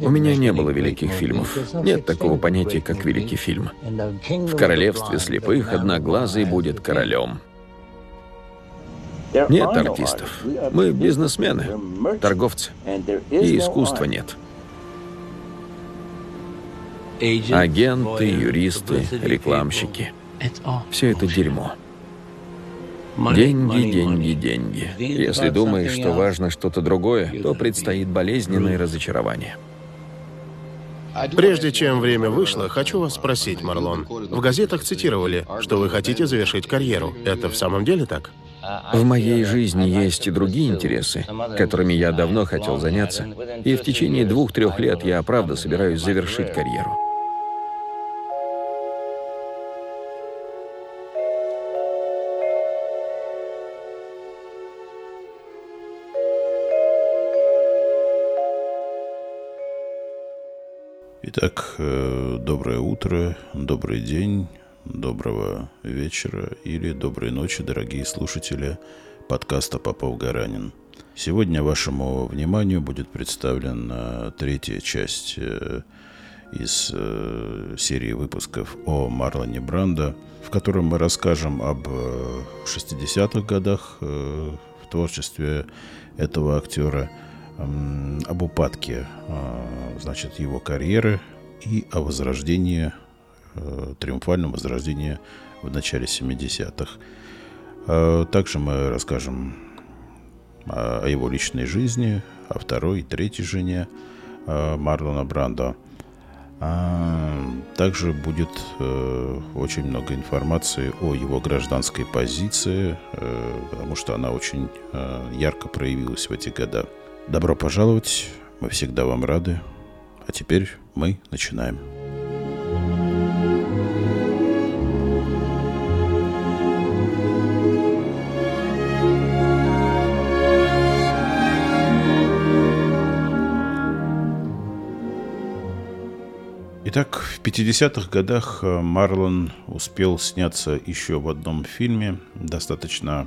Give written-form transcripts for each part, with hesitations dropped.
У меня не было великих фильмов. Нет такого понятия, как великий фильм. В королевстве слепых Одноглазый будет королем. Нет артистов. Мы бизнесмены, торговцы. И искусства нет. Агенты, юристы, рекламщики. Все это дерьмо. Деньги, деньги, деньги. Если думаешь, что важно что-то другое, то предстоит болезненное разочарование. Прежде чем время вышло, хочу вас спросить, Марлон. В газетах цитировали, что вы хотите завершить карьеру. Это в самом деле так? В моей жизни есть и другие интересы, которыми я давно хотел заняться, и в течение 2-3 лет я, правда, собираюсь завершить карьеру. Итак, доброе утро, добрый день. Доброго вечера или доброй ночи, дорогие слушатели подкаста «Попов, Гаранин». Сегодня вашему вниманию будет представлена 3-я часть из серии выпусков о Марлоне Брандо, в котором мы расскажем об 60-х годах в творчестве этого актера, об упадке, значит, его карьеры и о возрождении, триумфальном возрождении в начале 70-х. Также мы расскажем о его личной жизни, о второй и третьей жене Марлона Брандо. Также будет очень много информации о его гражданской позиции, потому что она очень ярко проявилась в эти годы. Добро пожаловать, мы всегда вам рады. А теперь мы начинаем. Итак, в 50-х годах Марлон успел сняться еще в одном фильме, достаточно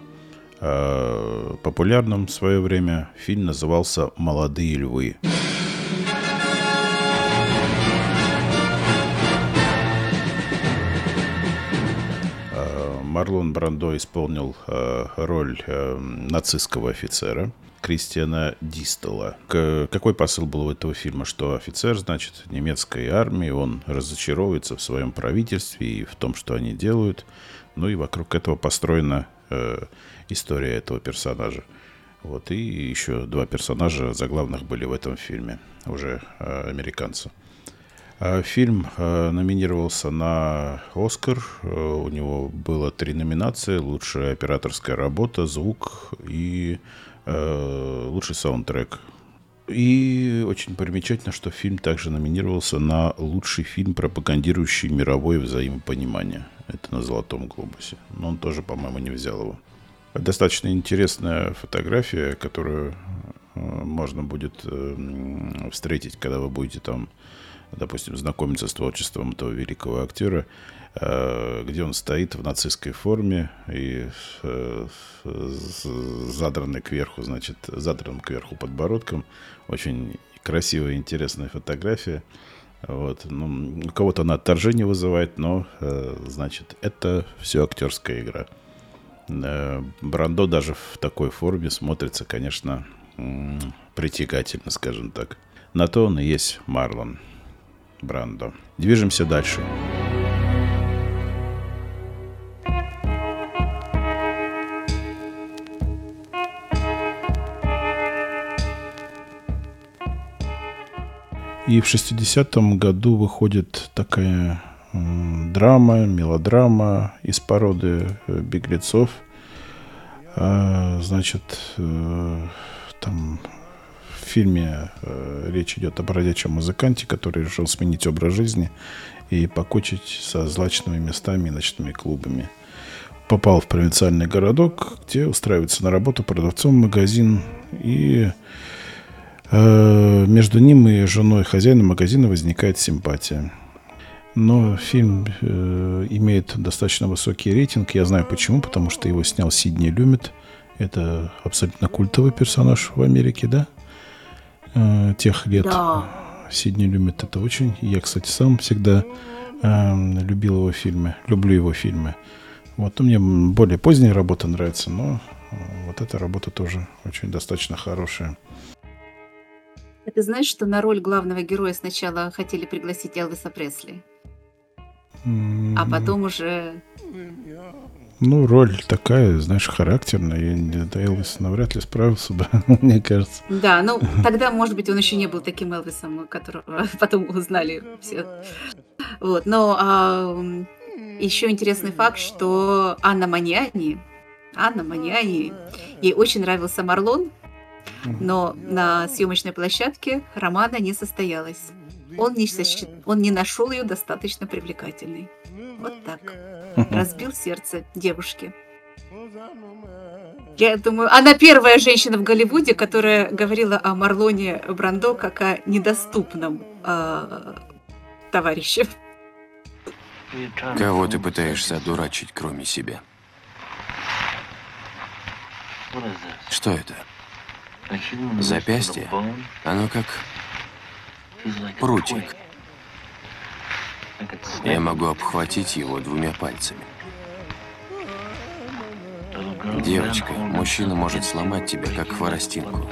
популярном в свое время. Фильм назывался «Молодые львы». Марлон Брандо исполнил роль нацистского офицера Кристиана Дистала. Какой посыл был у этого фильма? Что офицер, значит, немецкой армии, он разочаровывается в своем правительстве и в том, что они делают. Ну и вокруг этого построена история этого персонажа. Вот, и еще 2 персонажа заглавных были в этом фильме, уже американцы. Фильм номинировался на «Оскар». У него было 3 номинации. Лучшая операторская работа, звук и лучший саундтрек. И очень примечательно, что фильм также номинировался на лучший фильм, пропагандирующий мировое взаимопонимание. Это на «Золотом глобусе». Но он тоже, по-моему, не взял его. Достаточно интересная фотография, которую можно будет встретить, когда вы будете там, допустим, знакомиться с творчеством этого великого актера, где он стоит в нацистской форме и задранный кверху, значит, задранным кверху подбородком. Очень красивая, интересная фотография. Вот. Ну, у кого-то она отторжение вызывает, но, значит, это все актерская игра. Брандо даже в такой форме смотрится, конечно, притягательно, скажем так. На то он и есть Марлон Брандо. Движемся дальше. И в 60-м году выходит такая драма, мелодрама из породы «Беглецов». Значит, там в фильме речь идет о бродячем музыканте, который решил сменить образ жизни и покончить со злачными местами и ночными клубами. Попал в провинциальный городок, где устраивается на работу продавцом в магазин. И между ним и женой хозяина магазина возникает симпатия. Но фильм имеет достаточно высокий рейтинг. Я знаю почему, потому что его снял Сидни Люмет. Это абсолютно культовый персонаж в Америке, да? Тех лет. Да. Сидни Люмет это очень. Я, кстати, сам всегда любил его фильмы. Люблю его фильмы. Вот, мне более поздняя работа нравится, но вот эта работа тоже очень достаточно хорошая. А ты знаешь, что на роль главного героя сначала хотели пригласить Элвиса Пресли? А потом уже... Ну, роль такая, знаешь, характерная. Элвис навряд ли справился бы, мне кажется. Да, ну, тогда, может быть, он еще не был таким Элвисом, которого потом узнали все. Вот, но еще интересный факт, что Анна Маньяни, ей очень нравился Марлон, но на съемочной площадке романа не состоялось. Он не нашел ее достаточно привлекательной. Вот так. Разбил сердце девушки. Я думаю, она первая женщина в Голливуде, которая говорила о Марлоне Брандо как о недоступном товарище. Кого ты пытаешься одурачить, кроме себя? Что это? Запястье? Оно как прутик. Я могу обхватить его двумя пальцами. Девочка, мужчина может сломать тебя, как хворостинку.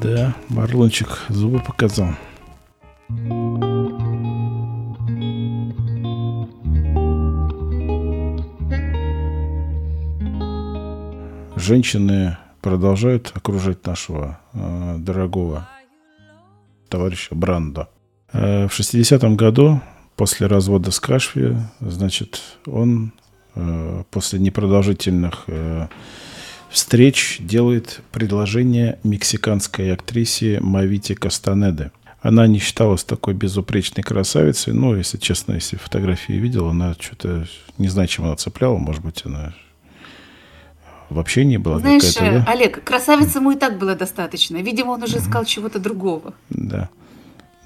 Да, Марлончик зубы показал. Женщины продолжают окружать нашего дорогого товарища Брандо. В 60-м году, после развода с Кашфи, значит, он после непродолжительных встреч делает предложение мексиканской актрисе Мовите Кастанеде. Она не считалась такой безупречной красавицей, но, если честно, если фотографии видел, она что-то, не знаю, чем она цепляла, может быть, она вообще не была. Знаешь, какая-то, да? Олег, красавица ему и так было достаточно. Видимо, он уже искал чего-то другого. Да.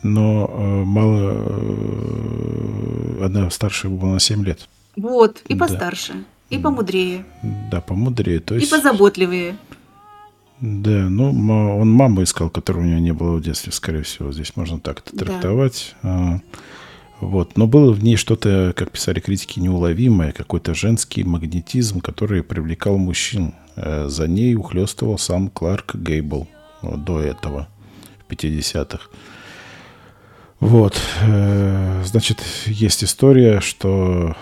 Но одна старше была на 7 лет. Вот, и постарше, да. И помудрее. Да, помудрее. То есть... И позаботливее. Да, ну, он маму искал, которой у него не было в детстве, скорее всего. Здесь можно так это трактовать. Да. Вот. Но было в ней что-то, как писали критики, неуловимое, какой-то женский магнетизм, который привлекал мужчин. За ней ухлёстывал сам Кларк Гейбл до этого, в 50-х. Вот. Значит, есть история, что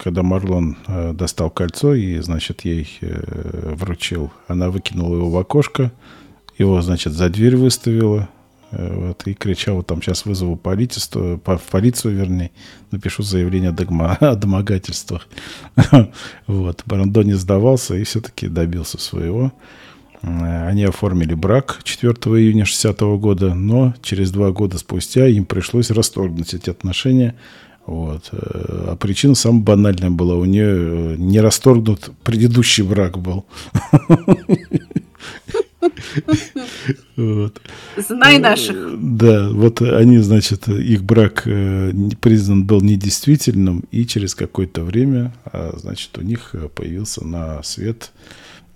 когда Марлон достал кольцо и, значит, ей вручил, она выкинула его в окошко, его, значит, за дверь выставила. Вот, и кричал, там, сейчас вызову полицию, напишу заявление о домогательствах. Вот. Брандо не сдавался и все-таки добился своего. Они оформили брак 4 июня 60 года, но через 2 года спустя им пришлось расторгнуть эти отношения. Вот. А причина самая банальная была. У нее не расторгнут предыдущий брак был. Вот. Знай наших. Да, вот они, значит, их брак признан был недействительным, и через какое-то время, значит, у них появился на свет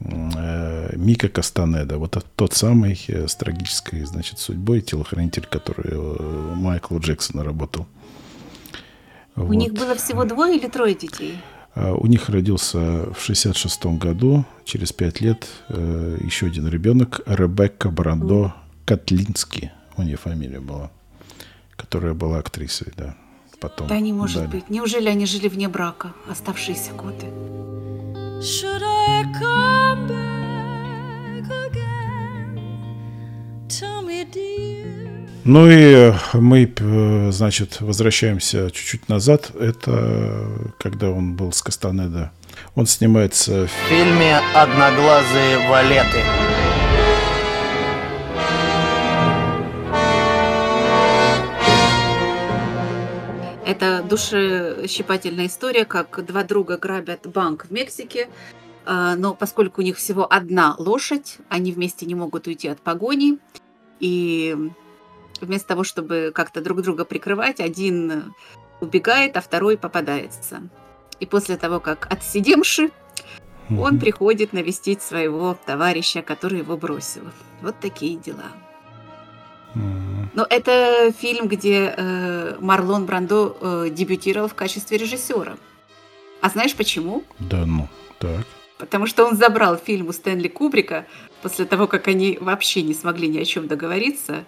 Мика Кастанеда, вот тот самый с трагической, значит, судьбой телохранитель, который Майкл Джексона работал. У вот. Них было всего 2 или 3 детей? У них родился в 1966 году, через 5 лет, еще один ребенок, Ребекка Брандо Котлински, у нее фамилия была, которая была актрисой, да. Потом да не может быть. Неужели они жили вне брака оставшиеся годы? Ну и мы, значит, возвращаемся чуть-чуть назад. Это когда он был с Кастанеда. Он снимается в фильме «Одноглазые валеты». Это душещипательная история, как 2 друга грабят банк в Мексике. Но поскольку у них всего 1 лошадь, они вместе не могут уйти от погони. И... вместо того, чтобы как-то друг друга прикрывать, один убегает, а второй попадается. И после того, как отсидемши, Он приходит навестить своего товарища, который его бросил. Вот такие дела. Но это фильм, где Марлон Брандо дебютировал в качестве режиссера. А знаешь почему? Да ну, так. Потому что он забрал фильм у Стэнли Кубрика после того, как они вообще не смогли ни о чем договориться,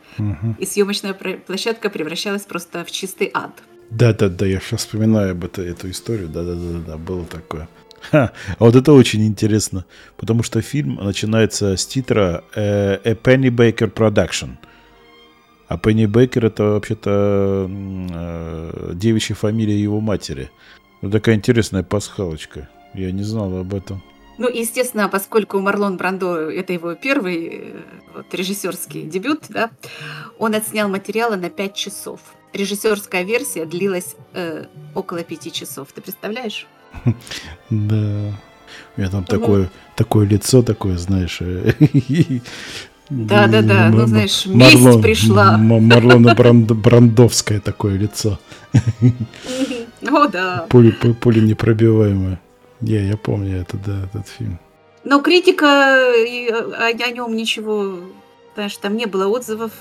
и съемочная площадка превращалась просто в чистый ад. Да-да-да, я сейчас вспоминаю об эту историю, да-да-да, было такое. Ха, а вот это очень интересно, потому что фильм начинается с титра «A Penny Baker Production». А Пенни Бейкер — это вообще-то девичья фамилия его матери. Ну, такая интересная пасхалочка. Я не знала об этом. Ну, естественно, поскольку Марлон Брандо — это его первый режиссерский дебют, да, он отснял материалы на 5 часов. Режиссерская версия длилась около 5 часов. Ты представляешь? Да. У меня там такое лицо, такое, знаешь... Да-да-да, ну знаешь, месть пришла. Марлона Брандовское такое лицо. О, да. Пули непробиваемые. Я помню это, да, этот фильм. Но критика, о нем ничего, знаешь, там не было отзывов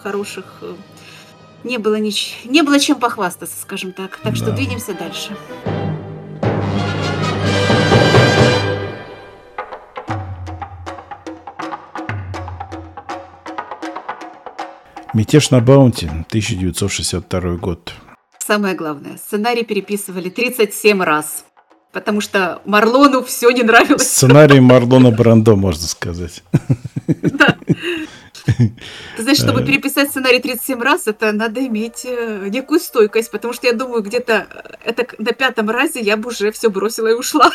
хороших, не было чем похвастаться, скажем так. Так что двинемся дальше. «Мятеж на Баунти», 1962 год. Самое главное, сценарий переписывали 37 раз, потому что Марлону все не нравилось. Сценарий Марлона Брандо, можно сказать. Да. Ты знаешь, чтобы переписать сценарий 37 раз, это надо иметь некую стойкость, потому что я думаю, где-то это на 5-м разе я бы уже все бросила и ушла.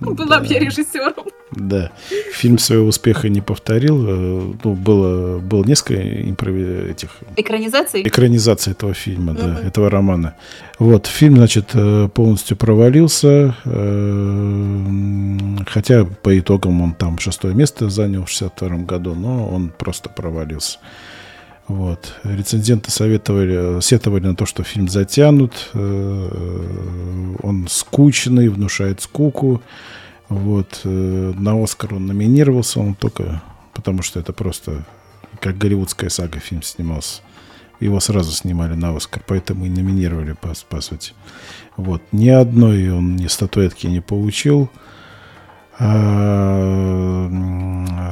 Была бы я режиссером. Да, фильм своего успеха не повторил. Ну, было несколько экранизаций? Экранизаций этого фильма, да, этого романа. Вот, фильм, значит, полностью провалился. Хотя по итогам он там 6-е место занял в 1962 году, но он просто провалился. Вот. Рецензенты сетовали на то, что фильм затянут, он скучный, внушает скуку. Вот. На «Оскар» он номинировался, он только потому, что это просто как голливудская сага фильм снимался. Его сразу снимали на «Оскар», поэтому и номинировали, по сути. Вот. Ни одной он ни статуэтки не получил.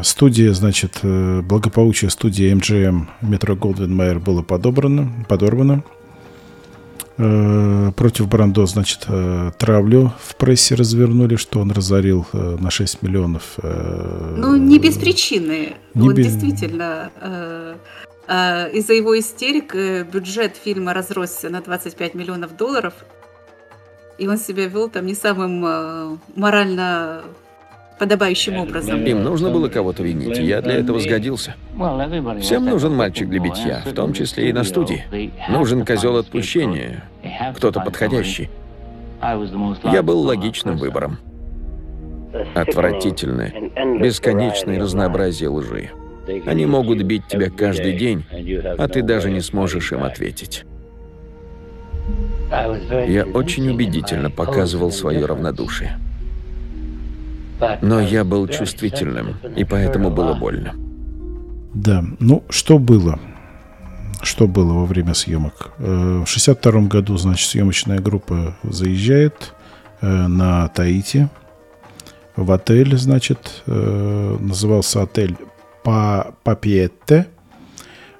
Студия, значит, благополучие студии MGM Metro-Goldwyn-Mayer было подорвано. Против Брандо, значит, травлю в прессе развернули, что он разорил на 6 миллионов. Ну, не без причины. Действительно, из-за его истерик бюджет фильма разросся на $25 миллионов. И он себя вел там не самым морально... подобающим образом. Им нужно было кого-то винить, я для этого сгодился. Всем нужен мальчик для битья, в том числе и на студии. Нужен козел отпущения, кто-то подходящий. Я был логичным выбором. Отвратительное, бесконечное разнообразие лжи. Они могут бить тебя каждый день, а ты даже не сможешь им ответить. Я очень убедительно показывал свое равнодушие. Но я был чувствительным, и поэтому было больно. Да, ну что было? Что было во время съемок? В 1962 году, значит, съемочная группа заезжает на Таити в отель, значит, назывался отель Папьетте.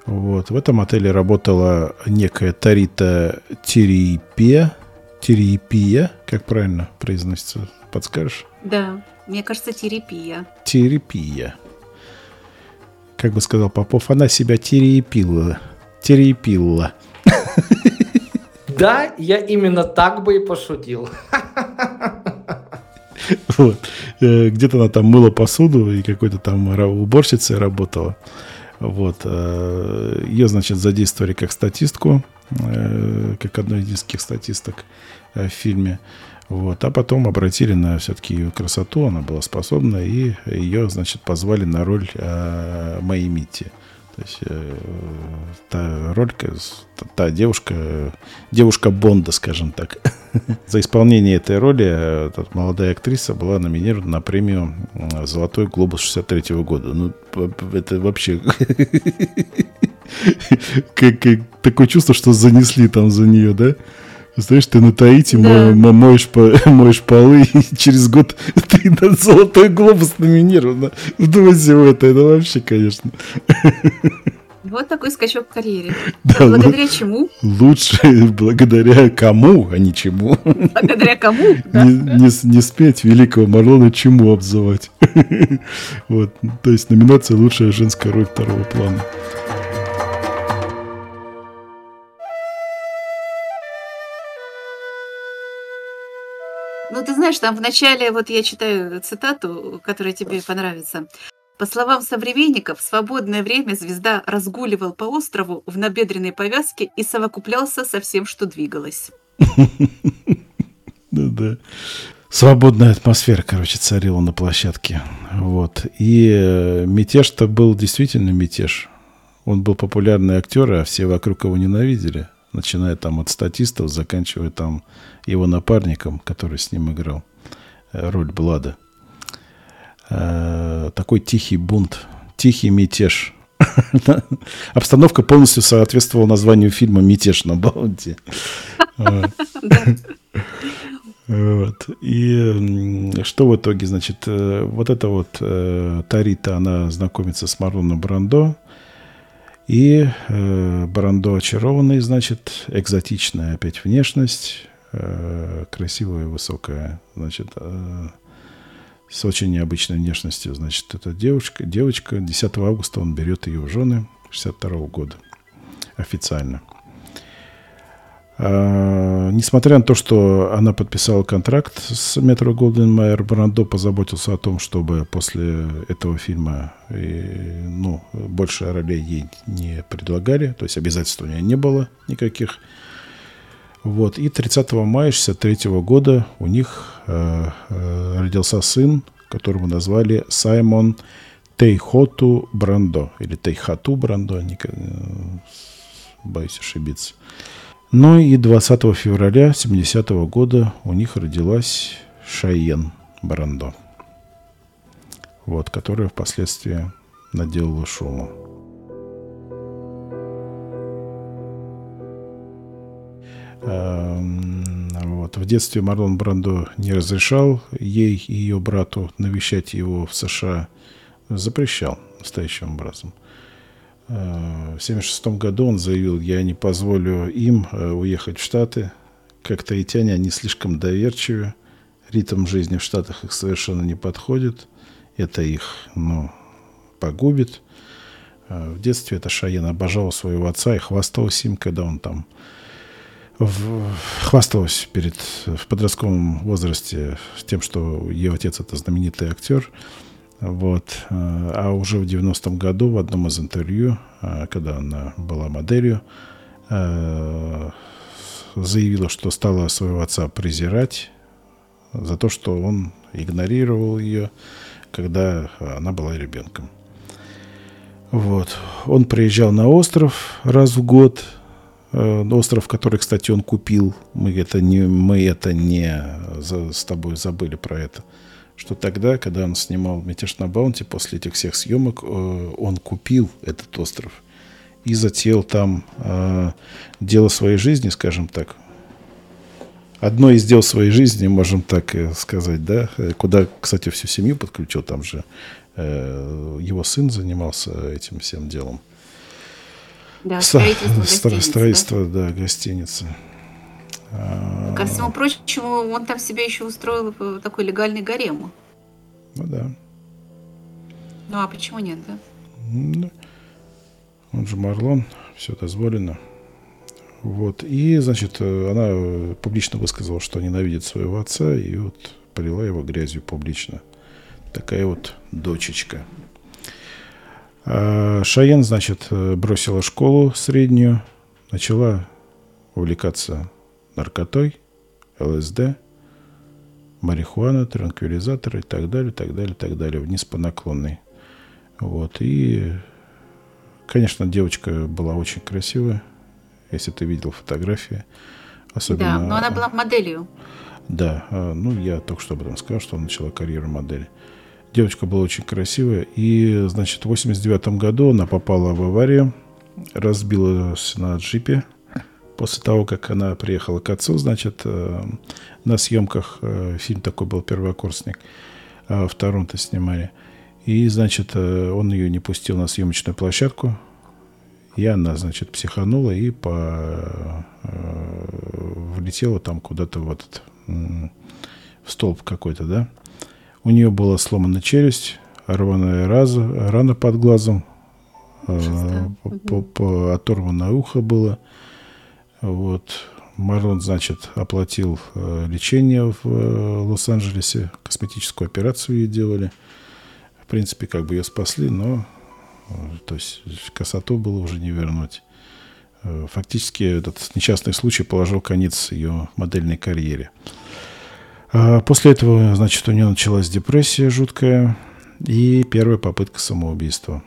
Вот, в этом отеле работала некая Тарита Териипиа. Териипиа, как правильно произносится, подскажешь? Да. Мне кажется, терапия. Терапия. Как бы сказал Попов, она себя терепила. Терепила. Да, я именно так бы и пошутил. Вот. Где-то она там мыла посуду, и какой-то там уборщицей работала. Вот. Ее, значит, задействовали как статистку, как одной из низких статисток в фильме. Вот, а потом обратили на все-таки ее красоту, она была способна, и ее, значит, позвали на роль Маймити, То есть та роль, та девушка Бонда, скажем так. За исполнение этой роли молодая актриса была номинирована на премию «Золотой глобус» 1963 года. Ну, это вообще... Такое чувство, что занесли там за нее, да? Знаешь, ты на Таити моешь полы, и через год ты на «Золотой глобус» номинирована. Вдумайся в это вообще, конечно. Вот такой скачок в карьере. Да, благодаря чему? Лучше благодаря кому, а не чему. Благодаря кому? Да. Не спеть великого Марлона чему обзывать. Вот. То есть номинация «Лучшая женская роль второго плана». Ну, ты знаешь, там в начале, вот я читаю цитату, которая тебе понравится. По словам современников, в свободное время звезда разгуливал по острову в набедренной повязке и совокуплялся со всем, что двигалось. Да-да. Свободная атмосфера, короче, царила на площадке. Вот. И мятеж-то был действительно мятеж. Он был популярный актер, а все вокруг его ненавидели. Начиная там от статистов, заканчивая там его напарником, который с ним играл роль Блада. Такой тихий бунт, тихий мятеж. Обстановка полностью соответствовала названию фильма «Мятеж на Баунти». Вот. И что в итоге, значит, вот эта вот Тарита, она знакомится с Марлоном Брандо. И Брандо очарованный, значит, экзотичная опять внешность, красивая, высокая, значит, с очень необычной внешностью, значит, эта девочка. 10 августа он берет ее в жены 1962 года официально. Несмотря на то, что она подписала контракт с Metro Goldwyn Mayer, Брандо позаботился о том, чтобы после этого фильма больше ролей ей не предлагали. То есть обязательств у нее не было никаких. Вот. И 30 мая 1963 года у них родился сын, которого назвали Саймон Тейхату Брандо. Или Тейхату Брандо, боюсь ошибиться. Ну и 20 февраля 70 года у них родилась Шайен Брандо, вот, которая впоследствии наделала шума. Вот, в детстве Марлон Брандо не разрешал ей и ее брату навещать его в США, запрещал настоящим образом. В 1976 году он заявил: я не позволю им уехать в Штаты. Как таитяне, они слишком доверчивы. Ритм жизни в Штатах их совершенно не подходит. Это их, погубит. В детстве эта Шайен обожала своего отца и хвасталась им, когда он там... Хвасталась в подростковом возрасте тем, что ее отец — это знаменитый актер. Вот. А уже в 90-м году в одном из интервью, когда она была моделью, заявила, что стала своего отца презирать за то, что он игнорировал ее, когда она была ребенком. Вот. Он приезжал на остров раз в год. Остров, который, кстати, он купил. С тобой забыли про это. Что тогда, когда он снимал «Мятеж на Баунти», после этих всех съемок он купил этот остров и затеял там дело своей жизни, скажем так. Одно из дел своей жизни, можем так сказать, да, куда, кстати, всю семью подключил, там же его сын занимался этим всем делом. Да, строительство да, гостиницы. Ко всему прочему, он там себе еще устроил такой легальный гарем. Ну да. Ну а почему нет, да? Он же Марлон, все дозволено. Вот. И, значит, она публично высказала, что ненавидит своего отца, и вот полила его грязью публично. Такая вот дочечка. А Шайен, значит, бросила школу среднюю, начала увлекаться наркотой, ЛСД, марихуана, транквилизаторы и так далее, так далее, так далее, вниз по наклонной. Вот. И Конечно, девочка была очень красивая, если ты видел фотографии. Особенно, да, но она была моделью. Да, ну я только что об этом сказал, что она начала карьеру модели. Девочка была очень красивая. И, значит, в 1989 году она попала в аварию, разбилась на джипе. После того, как она приехала к отцу, значит, на съемках, фильм такой был «Первокурсник», втором-то снимали. И, значит, он ее не пустил на съемочную площадку. И она, значит, психанула и влетела там куда-то в этот в столб какой-то, да. У нее была сломана челюсть, рваная рана под глазом, оторванное ухо было. Вот. Марлон, значит, оплатил лечение в Лос-Анджелесе. Косметическую операцию ей делали. В принципе, как бы ее спасли, но то есть красоту было уже не вернуть. Фактически этот несчастный случай положил конец ее модельной карьере. А после этого, значит, у нее началась депрессия жуткая и первая попытка самоубийства.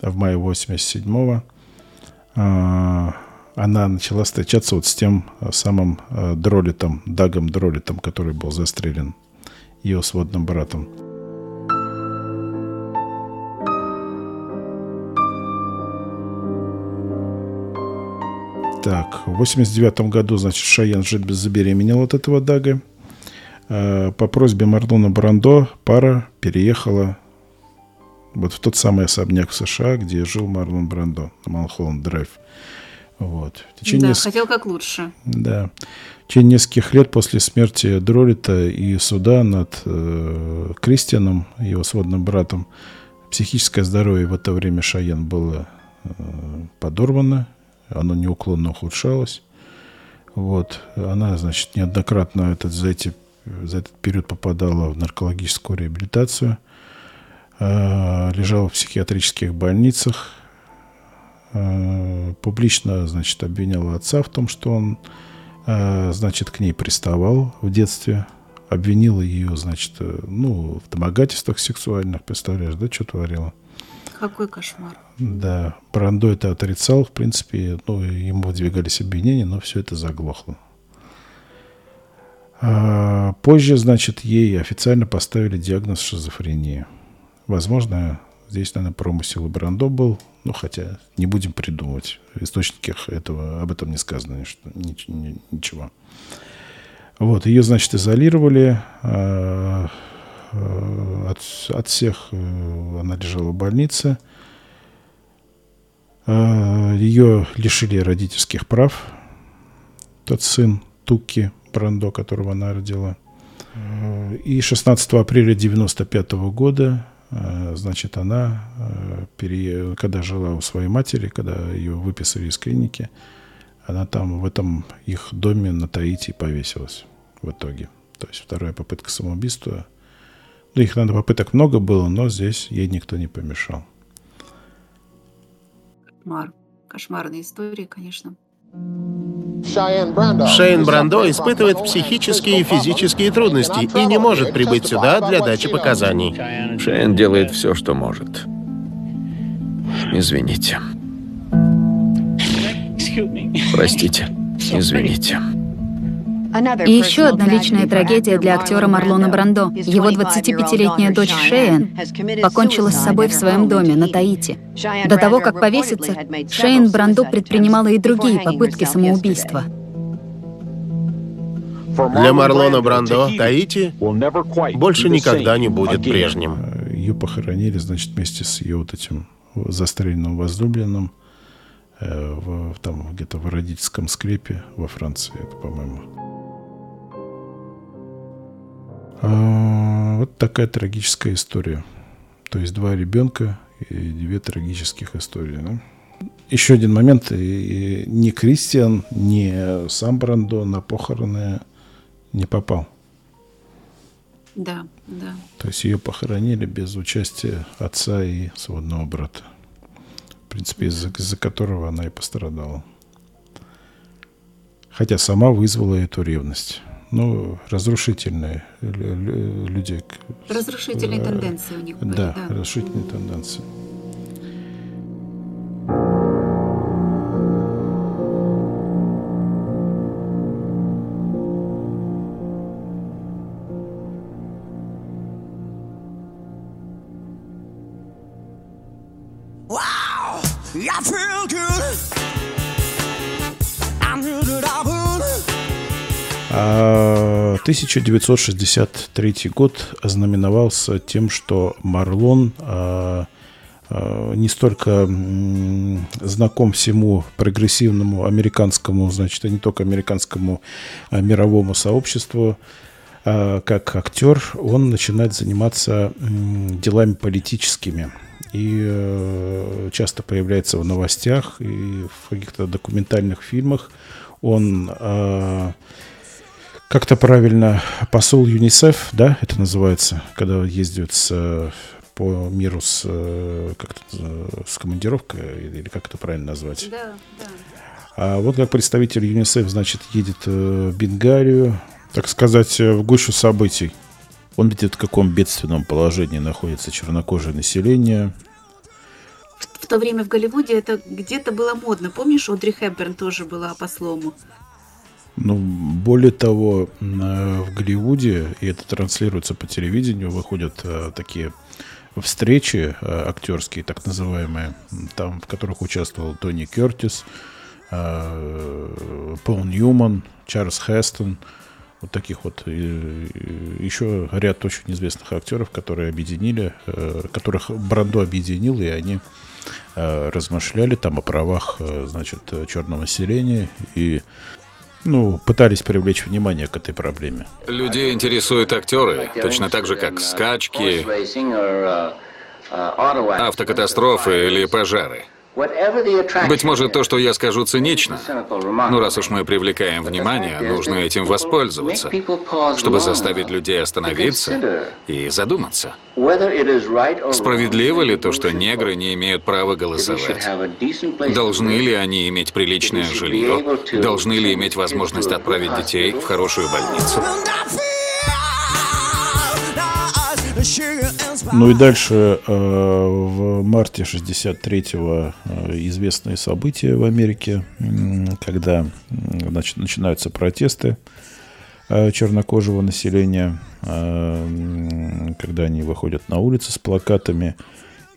А в мае 1987-го она начала встречаться вот с тем самым Дролетом, Дагом Дролетом, который был застрелен, ее сводным братом. Так, в 1989 году, значит, Шайен забеременела от этого Дага. По просьбе Марлона Брандо пара переехала вот в тот самый особняк в США, где жил Марлон Брандо, на Малхолланд-драйв. Вот. Да, хотел как лучше. Да. В течение нескольких лет после смерти Дролета и суда над Кристианом, его сводным братом, психическое здоровье в это время Шайен было подорвано, оно неуклонно ухудшалось. Вот. Она, значит, неоднократно за этот период попадала в наркологическую реабилитацию, лежала в психиатрических больницах, публично, значит, обвиняла отца в том, что он, значит, к ней приставал в детстве, обвинила ее, значит, ну, в домогательствах сексуальных, представляешь, да, что творила. Какой кошмар. Да, Брандо это отрицал, в принципе, ну, ему выдвигались обвинения, но все это заглохло. А позже, значит, ей официально поставили диагноз шизофрении. Возможно, здесь, наверное, промысел у Брандо был. Ну, хотя не будем придумывать. В источниках этого, об этом не сказано ничего. Вот, ее, значит, изолировали от всех. Она лежала в больнице. Ее лишили родительских прав. Тот сын Туки Брандо, которого она родила. И 16 апреля 1995 года, значит, она, когда жила у своей матери, когда ее выписали из клиники, она там в этом их доме на Таити повесилась в итоге. То есть вторая попытка самоубийства. Ну, их, надо, попыток много было, но здесь ей никто не помешал. Кошмар. Кошмарная история, конечно. Шайен Брандо испытывает психические и физические трудности и не может прибыть сюда для дачи показаний. Шайен делает все, что может. Извините. Простите. Извините. И еще одна личная трагедия для актера Марлона Брандо. Его 25-летняя дочь Шейен покончила с собой в своем доме на Таити. До того, как повеситься, Шайен Брандо предпринимала и другие попытки самоубийства. Для Марлона Брандо Таити больше никогда не будет прежним. Ее похоронили, значит, вместе с ее вот этим застреленным возлюбленным там где-то в родительском склепе во Франции, это, по-моему. Вот такая трагическая история. То есть два ребенка и две трагических истории. Да? Еще один момент. И ни Кристиан, ни сам Брандо на похороны не попал. Да, да. То есть ее похоронили без участия отца и сводного брата. В принципе, из-за которого она и пострадала. Хотя сама вызвала эту ревность. Ну, разрушительные люди. Разрушительные тенденции у них были. Да, разрушительные тенденции. Wow, I feel good. I knew that I would. 1963 год ознаменовался тем, что Марлон не столько знаком всему прогрессивному американскому, значит, и не только американскому, мировому сообществу, как актер, он начинает заниматься делами политическими. И часто появляется в новостях и в каких-то документальных фильмах. Он как-то правильно посол ЮНИСЕФ, да, это называется, когда ездит с... по миру с командировкой, или как это правильно назвать? Да, да. А вот как представитель ЮНИСЕФ, значит, едет в Бенгалию, так сказать, в гущу событий. Он видит, в каком бедственном положении находится чернокожее население. В то время в Голливуде это где-то было модно. Помнишь, Одри Хепберн тоже была послом? Ну, более того, в Голливуде, и это транслируется по телевидению, выходят такие... встречи актерские, так называемые, там, в которых участвовал Тони Кертис, Пол Ньюман, Чарльз Хестон, вот таких вот, и еще ряд очень известных актеров, которые объединили, которых Брандо объединил, и они размышляли там о правах, значит, черного населения и, ну, пытались привлечь внимание к этой проблеме. Людей интересуют актеры, точно так же, как скачки, автокатастрофы или пожары. Быть может, то, что я скажу, цинично, но раз уж мы привлекаем внимание, нужно этим воспользоваться, чтобы заставить людей остановиться и задуматься. Справедливо ли то, что негры не имеют права голосовать? Должны ли они иметь приличное жилье? Должны ли иметь возможность отправить детей в хорошую больницу? Ну и дальше в марте 1963-го известные события в Америке, когда, значит, начинаются протесты чернокожего населения, когда они выходят на улицы с плакатами,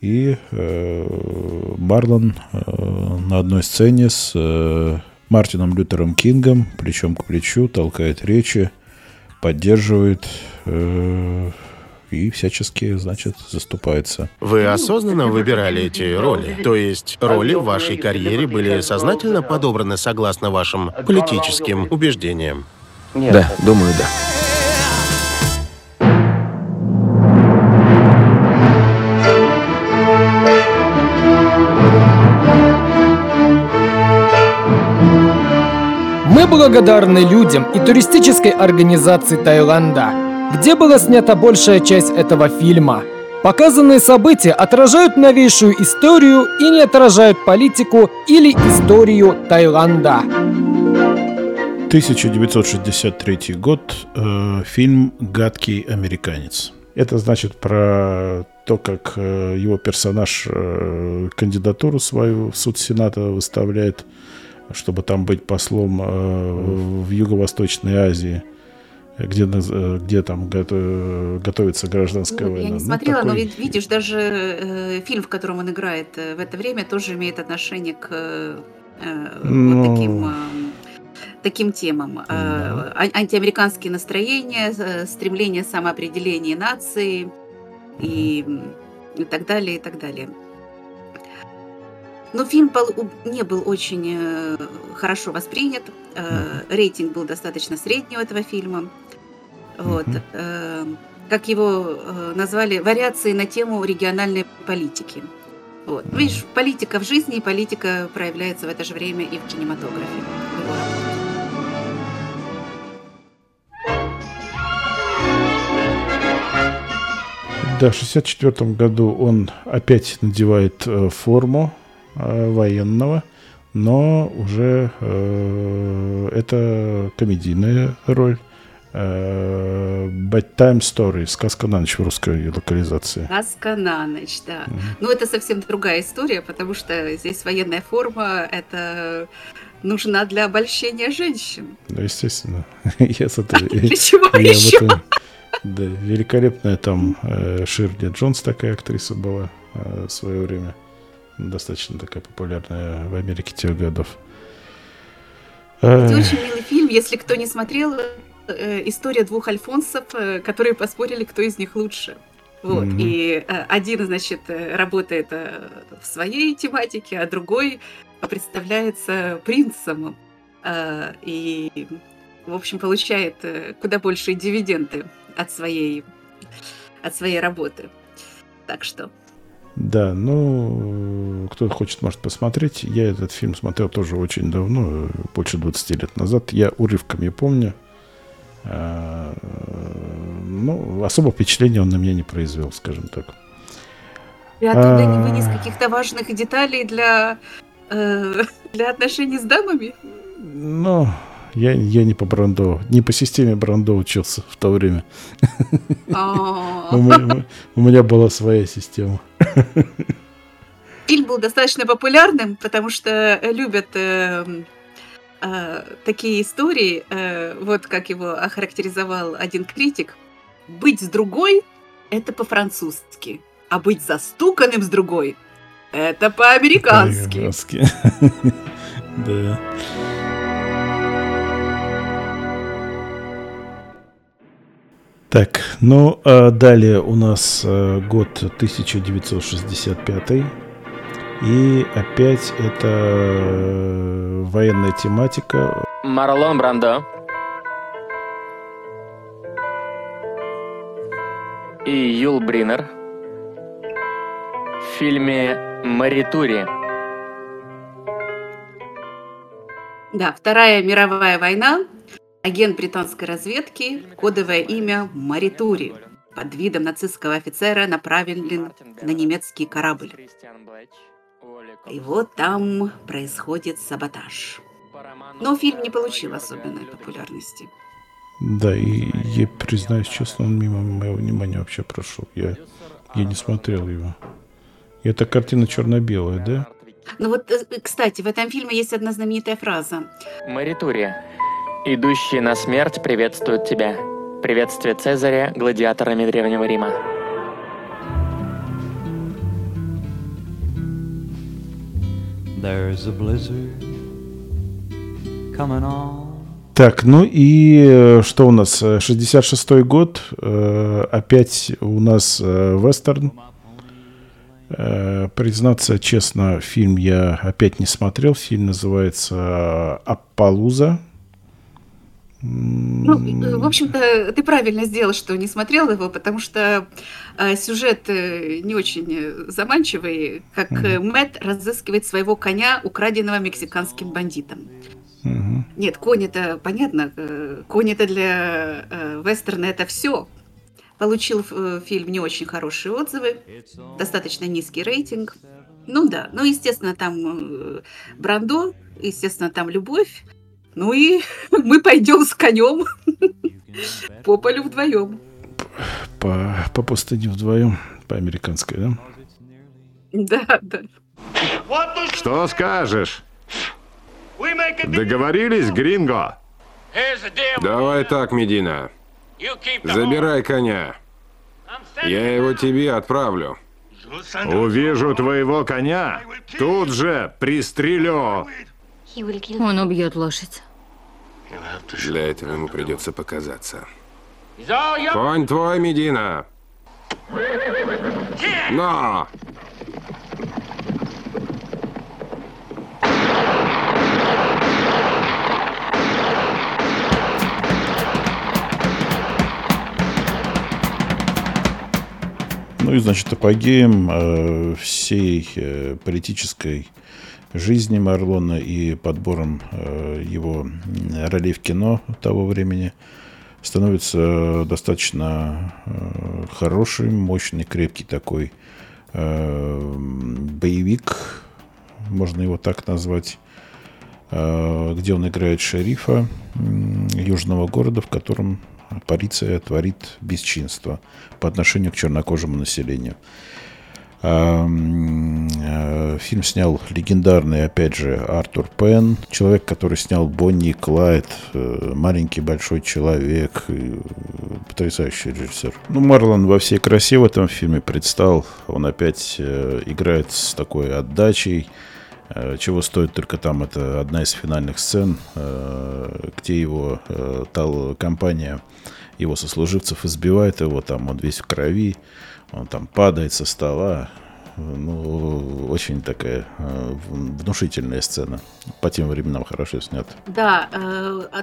и Марлон на одной сцене с Мартином Лютером Кингом плечом к плечу толкает речи, поддерживает... и всячески, значит, заступается. Вы осознанно выбирали эти роли? То есть роли в вашей карьере были сознательно подобраны согласно вашим политическим убеждениям? Да, думаю, да. Мы благодарны людям и туристической организации Таиланда, где была снята большая часть этого фильма. Показанные события отражают новейшую историю и не отражают политику или историю Таиланда. 1963 год. Фильм «Гадкий американец». Это, значит, про то, как его персонаж кандидатуру свою в суд Сената выставляет, чтобы там быть послом в Юго-Восточной Азии, где там готовится гражданская война. Я не смотрела, такой... но ведь, видишь, даже фильм, в котором он играет в это время, тоже имеет отношение к вот таким темам. Антиамериканские настроения, стремление самоопределения нации и так далее, и так далее. Но фильм не был очень хорошо воспринят. Рейтинг был достаточно средний у этого фильма. Вот. Как его назвали? Вариации на тему региональной политики. Вот. Видишь, политика в жизни и политика проявляется в это же время и в кинематографе. Да, в 1964 году он опять надевает форму военного, но уже это комедийная роль. Bedtime Story, сказка на ночь в русской локализации. Сказка на ночь, да. Mm-hmm. Ну, это совсем другая история, потому что здесь военная форма, это нужна для обольщения женщин. Да, естественно. Я с этой... Для чего еще? Да, великолепная там Ширли Джонс такая актриса была в свое время. достаточно такая популярная в Америке тех годов. Это очень милый фильм, если кто не смотрел, история двух альфонсов, которые поспорили, кто из них лучше. Вот. Mm-hmm. И один, значит, работает в своей тематике, а другой представляется принцем. И, в общем, получает куда большие дивиденды от своей работы. Так что... Да, ну, кто хочет, может посмотреть. Я этот фильм смотрел тоже очень давно, больше 20 лет назад. Я урывками помню. Ну, особого впечатления он на меня не произвел, скажем так. И оттуда не вынес каких-то важных деталей для отношений с дамами? Ну, я не по Брандо, не по системе Брандо учился в то время. У меня была своя система. Фильм был достаточно популярным, потому что любят такие истории. Вот как его охарактеризовал один критик. Быть с другой – это по-французски, а быть застуканным с другой – это по-американски. Да. Так, ну, далее у нас год 1965, и опять это военная тематика. Марлон Брандо и Юл Бринер в фильме «Маритури». Да, Вторая мировая война. Агент британской разведки, кодовое имя Маритури, под видом нацистского офицера направлен на немецкий корабль. И вот там происходит саботаж. Но фильм не получил особенной популярности. Да, и я, признаюсь честно, он мимо моего внимания вообще прошел. Я не смотрел его. И это картина черно-белая, да? Ну вот, кстати, в этом фильме есть одна знаменитая фраза. «Маритури. Идущие на смерть приветствуют тебя. Приветствие Цезаря гладиаторами Древнего Рима». Так, ну и что у нас? 66-й год. Опять у нас вестерн. Признаться честно, фильм я опять не смотрел. Фильм называется «Аппалуза». Ну, в общем-то, ты правильно сделал, что не смотрел его, потому что сюжет не очень заманчивый, как Мэтт разыскивает своего коня, украденного мексиканским бандитом. Нет, конь это понятно, конь это для вестерна это все. Получил фильм не очень хорошие отзывы, достаточно низкий рейтинг. Ну да, ну естественно там Брандо, естественно там любовь. Ну и мы пойдем с конем по полю вдвоем. По пустыне вдвоем, по-американски, да? Да, да. Что скажешь? Договорились, Гринго? Давай так, Медина. Забирай коня. Я его тебе отправлю. Увижу твоего коня, тут же пристрелю. Он убьет лошадь. Для этого ему придется показаться. Конь твой, Медина. Но! Ну и, значит, апогеем всей политической жизни Марлона и подбором его ролей в кино того времени становится достаточно хороший, мощный, крепкий такой боевик, можно его так назвать, где он играет шерифа южного города, в котором полиция творит бесчинство по отношению к чернокожему населению. Фильм снял легендарный, опять же, Артур Пен, человек, который снял «Бонни и Клайд», «Маленький большой человек», потрясающий режиссер. Ну, Марлон во всей красе в этом фильме предстал. Он опять играет с такой отдачей, чего стоит только там, это одна из финальных сцен, где его компания его сослуживцев избивает его, там он весь в крови, он там падает со стола. Ну, очень такая внушительная сцена. По тем временам хорошо снята. Да,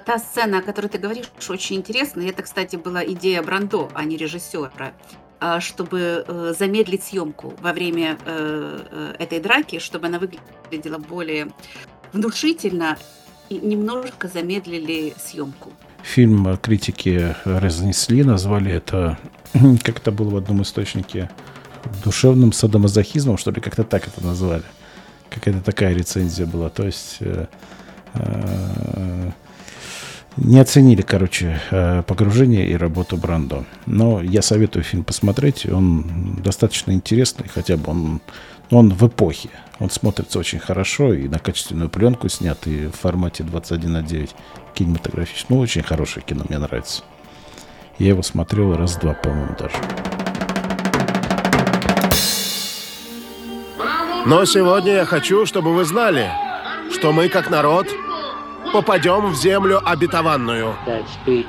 та сцена, о которой ты говоришь, очень интересная. Это, кстати, была идея Брандо, а не режиссера, чтобы замедлить съемку во время этой драки, чтобы она выглядела более внушительно, и немножко замедлили съемку. Фильм критики разнесли, назвали это, как это было в одном источнике, душевным садомазохизмом, что ли, как-то так это назвали. Какая-то такая рецензия была. То есть не оценили, короче, погружение и работу Брандо. Но я советую фильм посмотреть. Он достаточно интересный, хотя бы он в эпохе. Он смотрится очень хорошо, и на качественную пленку снят, и в формате 21:9 кинематографично. Ну, очень хорошее кино, мне нравится. Я его смотрел раз-два, по-моему, даже. Но сегодня я хочу, чтобы вы знали, что мы, как народ, попадем в землю обетованную.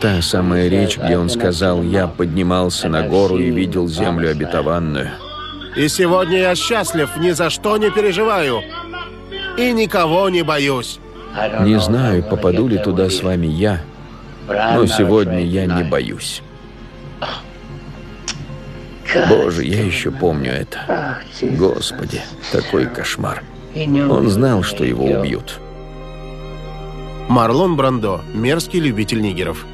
Та самая речь, где он сказал: «Я поднимался на гору и видел землю обетованную». И сегодня я счастлив, ни за что не переживаю и никого не боюсь. Не знаю, попаду ли туда с вами я, но сегодня я не боюсь. Боже, я еще помню это. Господи, такой кошмар. Он знал, что его убьют. Марлон Брандо, мерзкий любитель нигеров.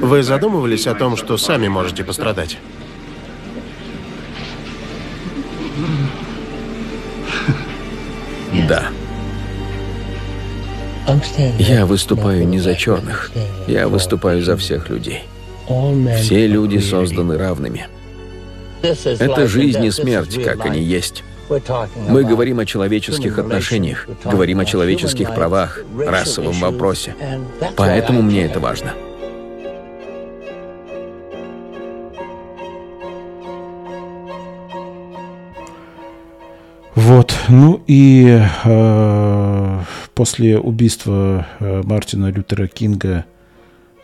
Вы задумывались о том, что сами можете пострадать? Да. Я выступаю не за черных. Я выступаю за всех людей. Все люди созданы равными. Это жизнь и смерть, как они есть. Мы говорим о человеческих отношениях, говорим о человеческих правах, расовом вопросе. Поэтому мне это важно. Вот, ну и после убийства Мартина Лютера Кинга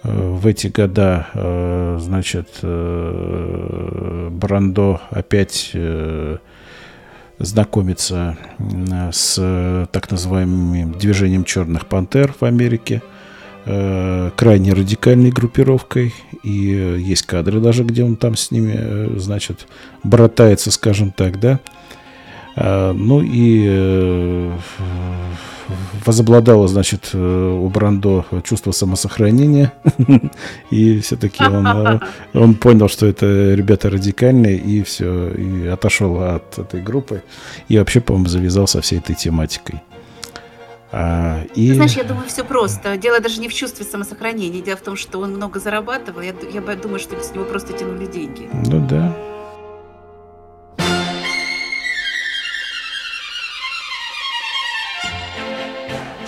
в эти года, значит, Брандо опять знакомится с так называемым движением черных пантер в Америке, крайне радикальной группировкой, и есть кадры даже, где он там с ними, значит, братается, скажем так, да. Ну и возобладало, значит, у Брандо чувство самосохранения, и все-таки он понял, что это ребята радикальные, и все, и отошел от этой группы, и вообще, по-моему, завязал со всей этой тематикой. Знаешь, я думаю, все просто. Дело даже не в чувстве самосохранения, дело в том, что он много зарабатывал, я думаю, что с него просто тянули деньги. Ну да.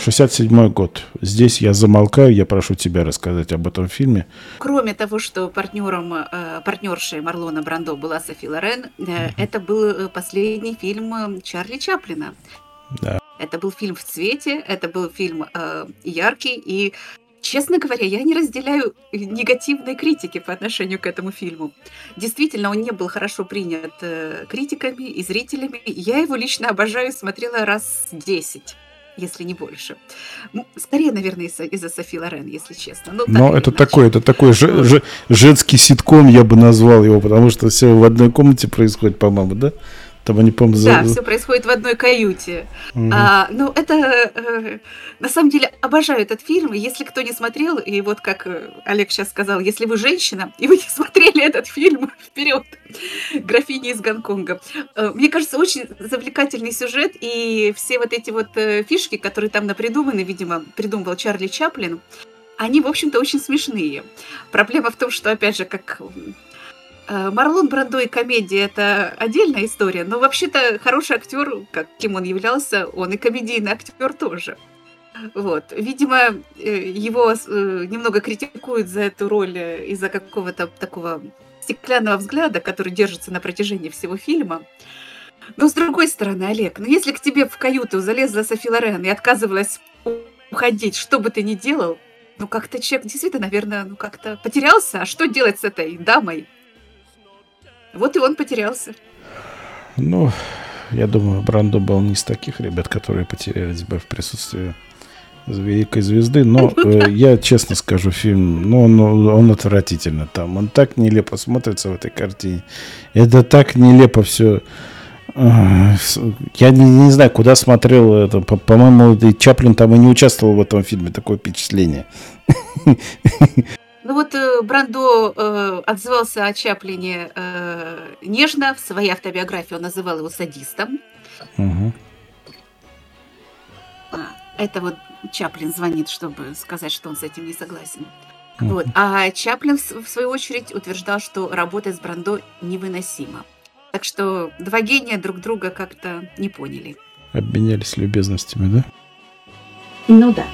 «67-й год. Здесь я замолкаю, я прошу тебя рассказать об этом фильме. Кроме того, что партнершей Марлона Брандо была Софи Лорен, это был последний фильм Чарли Чаплина. Да. Это был фильм в цвете, это был фильм яркий, и, честно говоря, я не разделяю негативной критики по отношению к этому фильму. Действительно, он не был хорошо принят критиками и зрителями. Я его лично обожаю, смотрела раз 10. Если не больше. Ну, скорее, наверное, из-за Софи Лорен, если честно. Но это такой женский ситком, я бы назвал его, потому что все в одной комнате происходит, по-моему, да? Там они, по-моему, да, все происходит в одной каюте. Угу. Ну, это... на самом деле, обожаю этот фильм. Если кто не смотрел, и вот как Олег сейчас сказал, если вы женщина, и вы не смотрели этот фильм, вперед! «Графиня из Гонконга». Мне кажется, очень завлекательный сюжет, и все вот эти вот фишки, которые там напридуманы, видимо, придумывал Чарли Чаплин, они, в общем-то, очень смешные. Проблема в том, что, опять же, как... Марлон Брандо и комедия – это отдельная история, но вообще-то хороший актер, каким он являлся, он и комедийный актер тоже. Вот. Видимо, его немного критикуют за эту роль из-за какого-то такого стеклянного взгляда, который держится на протяжении всего фильма. Но с другой стороны, Олег, ну если к тебе в каюту залезла Софи Лорен и отказывалась уходить, что бы ты ни делал, ну как-то человек действительно, наверное, ну как-то потерялся. А что делать с этой дамой? Вот и он потерялся. Ну, я думаю, Брандо был не из таких ребят, которые потерялись бы в присутствии великой звезды. Но я честно скажу, фильм, ну, он отвратительно там. Он так нелепо смотрится в этой картине. Это так нелепо все. Я не знаю, куда смотрел это. По-моему, и Чаплин там и не участвовал в этом фильме. Такое впечатление. Ну вот Брандо отзывался о Чаплине нежно. В своей автобиографии он называл его садистом. Угу. Это вот Чаплин звонит, чтобы сказать, что он с этим не согласен. Угу. Вот. А Чаплин, в свою очередь, утверждал, что работать с Брандо невыносимо. Так что два гения друг друга как-то не поняли. Обменялись любезностями, да? Ну да.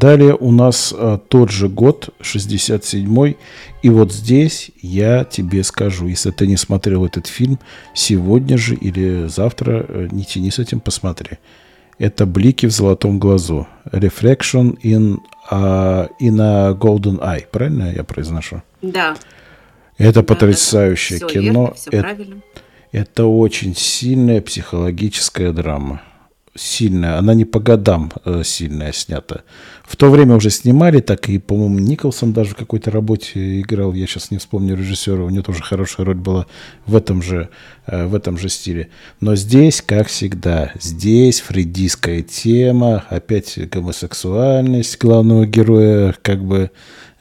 Далее у нас тот же год, 67-й. И вот здесь я тебе скажу, если ты не смотрел этот фильм, сегодня же или завтра не тяни с этим, посмотри. Это «Блики в золотом глазу». Reflection in a Golden Eye. Правильно я произношу? Да. Это потрясающее да, кино. Все верно, все это очень сильная психологическая драма. Сильная, она не по годам сильная снята. В то время уже снимали, так и, по-моему, Николсон даже в какой-то работе играл. Я сейчас не вспомню режиссера, у него тоже хорошая роль была в этом же стиле. Но здесь, как всегда, здесь фрейдистская тема, опять гомосексуальность главного героя как бы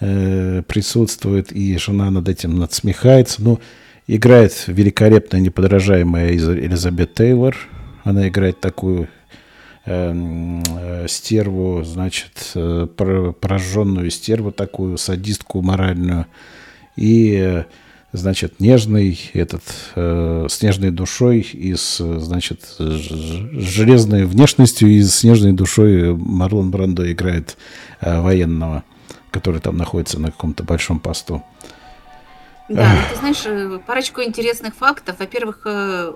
присутствует, и жена над этим надсмехается. Ну, играет великолепная, неподражаемая Элизабет Тейлор. Она играет такую стерву, значит, прожженную стерву, такую садистку моральную. И, значит, с нежной душой и с железной внешностью и с нежной душой Марлон Брандо играет военного, который там находится на каком-то большом посту. Да, ну, ты знаешь, парочку интересных фактов. Во-первых,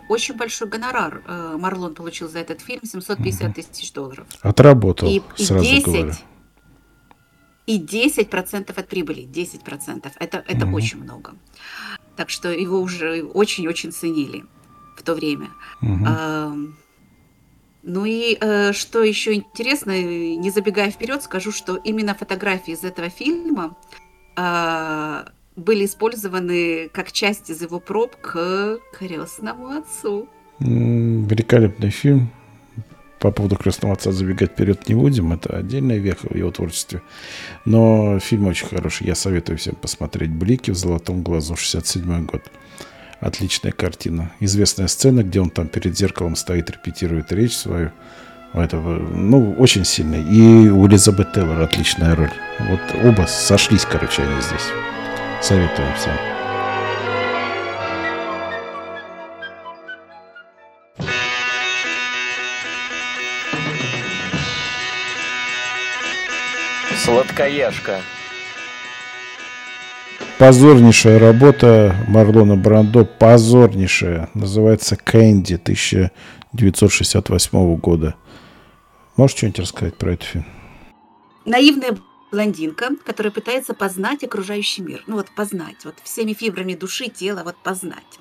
очень большой гонорар Марлон получил за этот фильм, 750 тысяч $750,000. Отработал, сразу говорю. И 10% от прибыли, 10%. Это очень много. Так что его уже очень-очень ценили в то время. Ну и что еще интересно, не забегая вперед, скажу, что именно фотографии из этого фильма были использованы как часть из его проб к «Крестному отцу». Великолепный фильм. По поводу «Крестного отца» забегать вперед не будем. Это отдельная веха в его творчестве. Но фильм очень хороший. Я советую всем посмотреть «Блики в золотом глазу», 67-й год. Отличная картина. Известная сцена, где он там перед зеркалом стоит, репетирует речь свою. Очень сильная. И у Элизабет Тейлор отличная роль. Вот оба сошлись, они здесь. Советую всем. Сладкоежка. Позорнейшая работа Марлона Брандо. Позорнейшая. Называется «Кэнди» 1968 года. Можешь что-нибудь рассказать про этот фильм? Наивная блондинка, которая пытается познать окружающий мир. Ну вот познать, вот всеми фибрами души, тела, вот познать.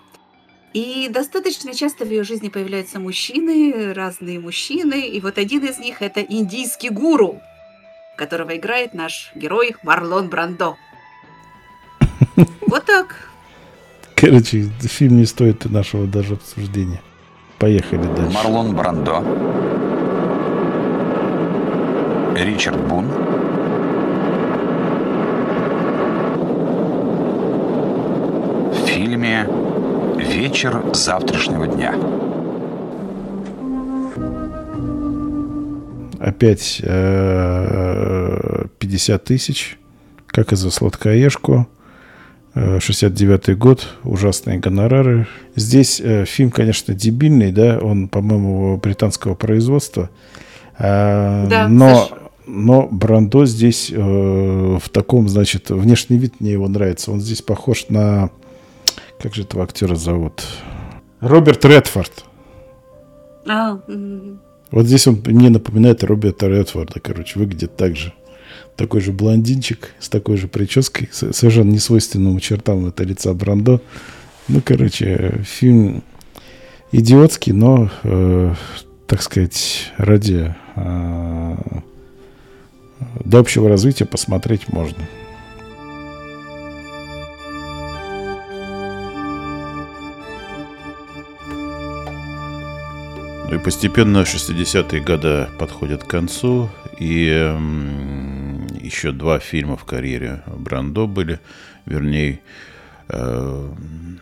И достаточно часто в ее жизни появляются мужчины, разные мужчины. И вот один из них – это индийский гуру, которого играет наш герой Марлон Брандо. Вот так. Короче, фильм не стоит нашего даже обсуждения. Поехали дальше. Марлон Брандо. Ричард Бун. Вечер завтрашнего дня. Опять 50 тысяч, как и за сладкоежку. 69-й год, ужасные гонорары. Здесь фильм, конечно, дебильный, да, он, по-моему, британского производства. Да, но Брандо здесь в таком, значит, внешний вид мне его нравится. Он здесь похож на... Как же этого актера зовут? Роберт Редфорд. Вот здесь он мне напоминает Роберта Редфорда, короче, выглядит так же. Такой же блондинчик, с такой же прической, совершенно несвойственным чертам это лица Брандо. Ну, короче, фильм идиотский, но, так сказать, ради до общего развития посмотреть можно. Ну и постепенно 60-е годы подходят к концу, и еще два фильма в карьере Брандо были, вернее, в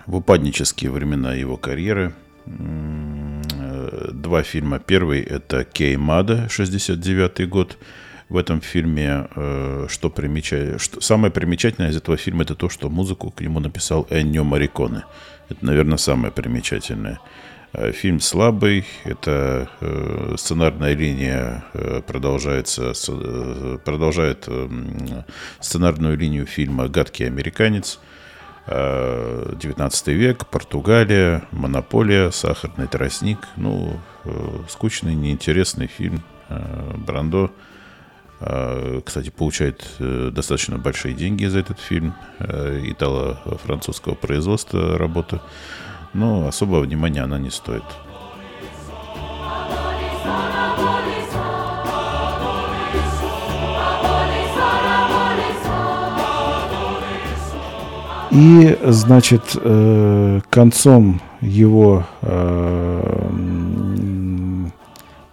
упаднические времена его карьеры. Два фильма. Первый — это «Кеймада», 69-й год. В этом фильме самое примечательное из этого фильма — это то, что музыку к нему написал Эннио Морриконе. Это, наверное, самое примечательное. Фильм слабый, это сценарная линия продолжает сценарную линию фильма «Гадкий американец», 19 век, Португалия, монополия, сахарный тростник. Ну, скучный, неинтересный фильм. Брандо, кстати, получает достаточно большие деньги за этот фильм, итало-французского производства работа. Но особого внимания она не стоит. И, значит, концом его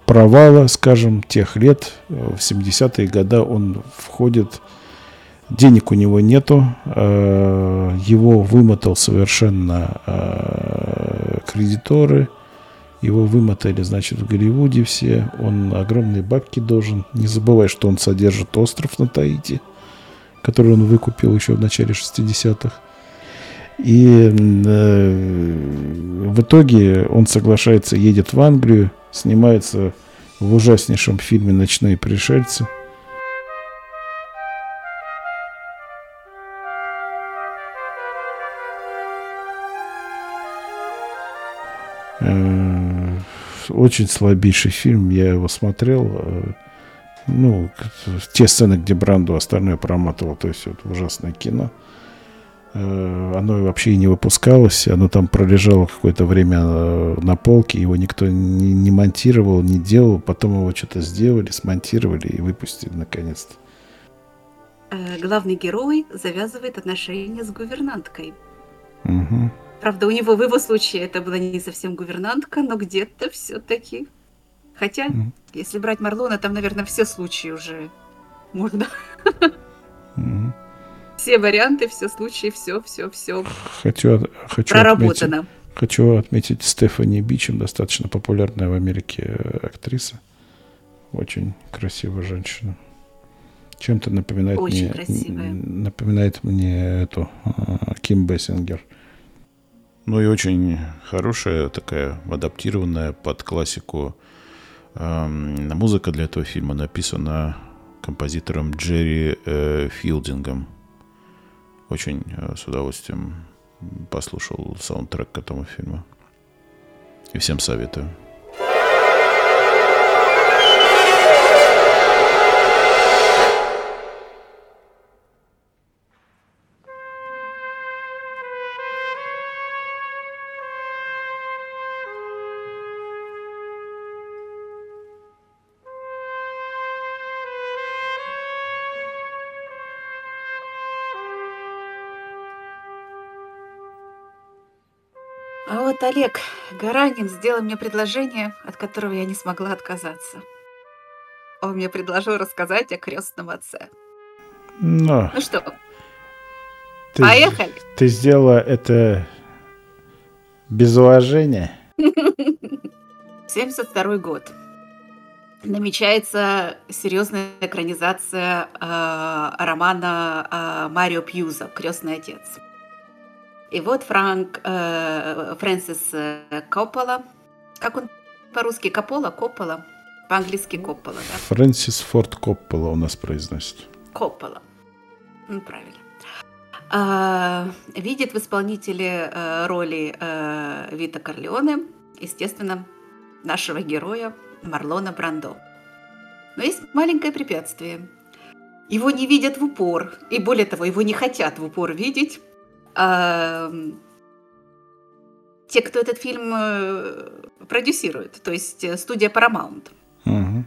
провала, скажем, тех лет, в 70-е годы он входит... Денег у него нету, его вымотал совершенно кредиторы, его вымотали, значит, в Голливуде все, он огромные бабки должен. Не забывай, что он содержит остров на Таити, который он выкупил еще в начале 60-х. И в итоге он соглашается, едет в Англию, снимается в ужаснейшем фильме «Ночные пришельцы». Очень слабейший фильм, я его смотрел. Ну, те сцены, где Брандо остальное проматывал, то есть вот ужасное кино. Оно вообще и не выпускалось, оно там пролежало какое-то время на полке, его никто не монтировал, не делал, потом его что-то сделали, смонтировали и выпустили наконец-то. Главный герой завязывает отношения с гувернанткой. Угу. Правда, в его случае это была не совсем гувернантка, но где-то все-таки. Хотя, если брать Марлона, там, наверное, все случаи уже можно. Все варианты, все случаи, все. Проработано. Хочу отметить Стефани Бичем, достаточно популярная в Америке актриса. Очень красивая женщина. Чем-то напоминает мне эту Ким Бейсингер. Ну и очень хорошая, такая адаптированная под классику музыка для этого фильма написана композитором Джерри Филдингом. Очень с удовольствием послушал саундтрек к этому фильму. И всем советую. Олег, Гаранин сделал мне предложение, от которого я не смогла отказаться. Он мне предложил рассказать о крестном отце. Но ну что, поехали? Ты сделала это Без уважения. 1972 год. Намечается серьезная экранизация романа Марио Пьюза «Крестный отец». И вот Фрэнсис Коппола, как он по-русски? Коппола? По-английски Коппола, да? Фрэнсис Форд Коппола у нас произносит. Коппола. Ну, правильно. Видит в исполнителе роли Вито Корлеоне, естественно, нашего героя Марлона Брандо. Но есть маленькое препятствие. Его не видят в упор, и более того, его не хотят в упор видеть. Те, кто этот фильм продюсирует, то есть студия Paramount. Угу.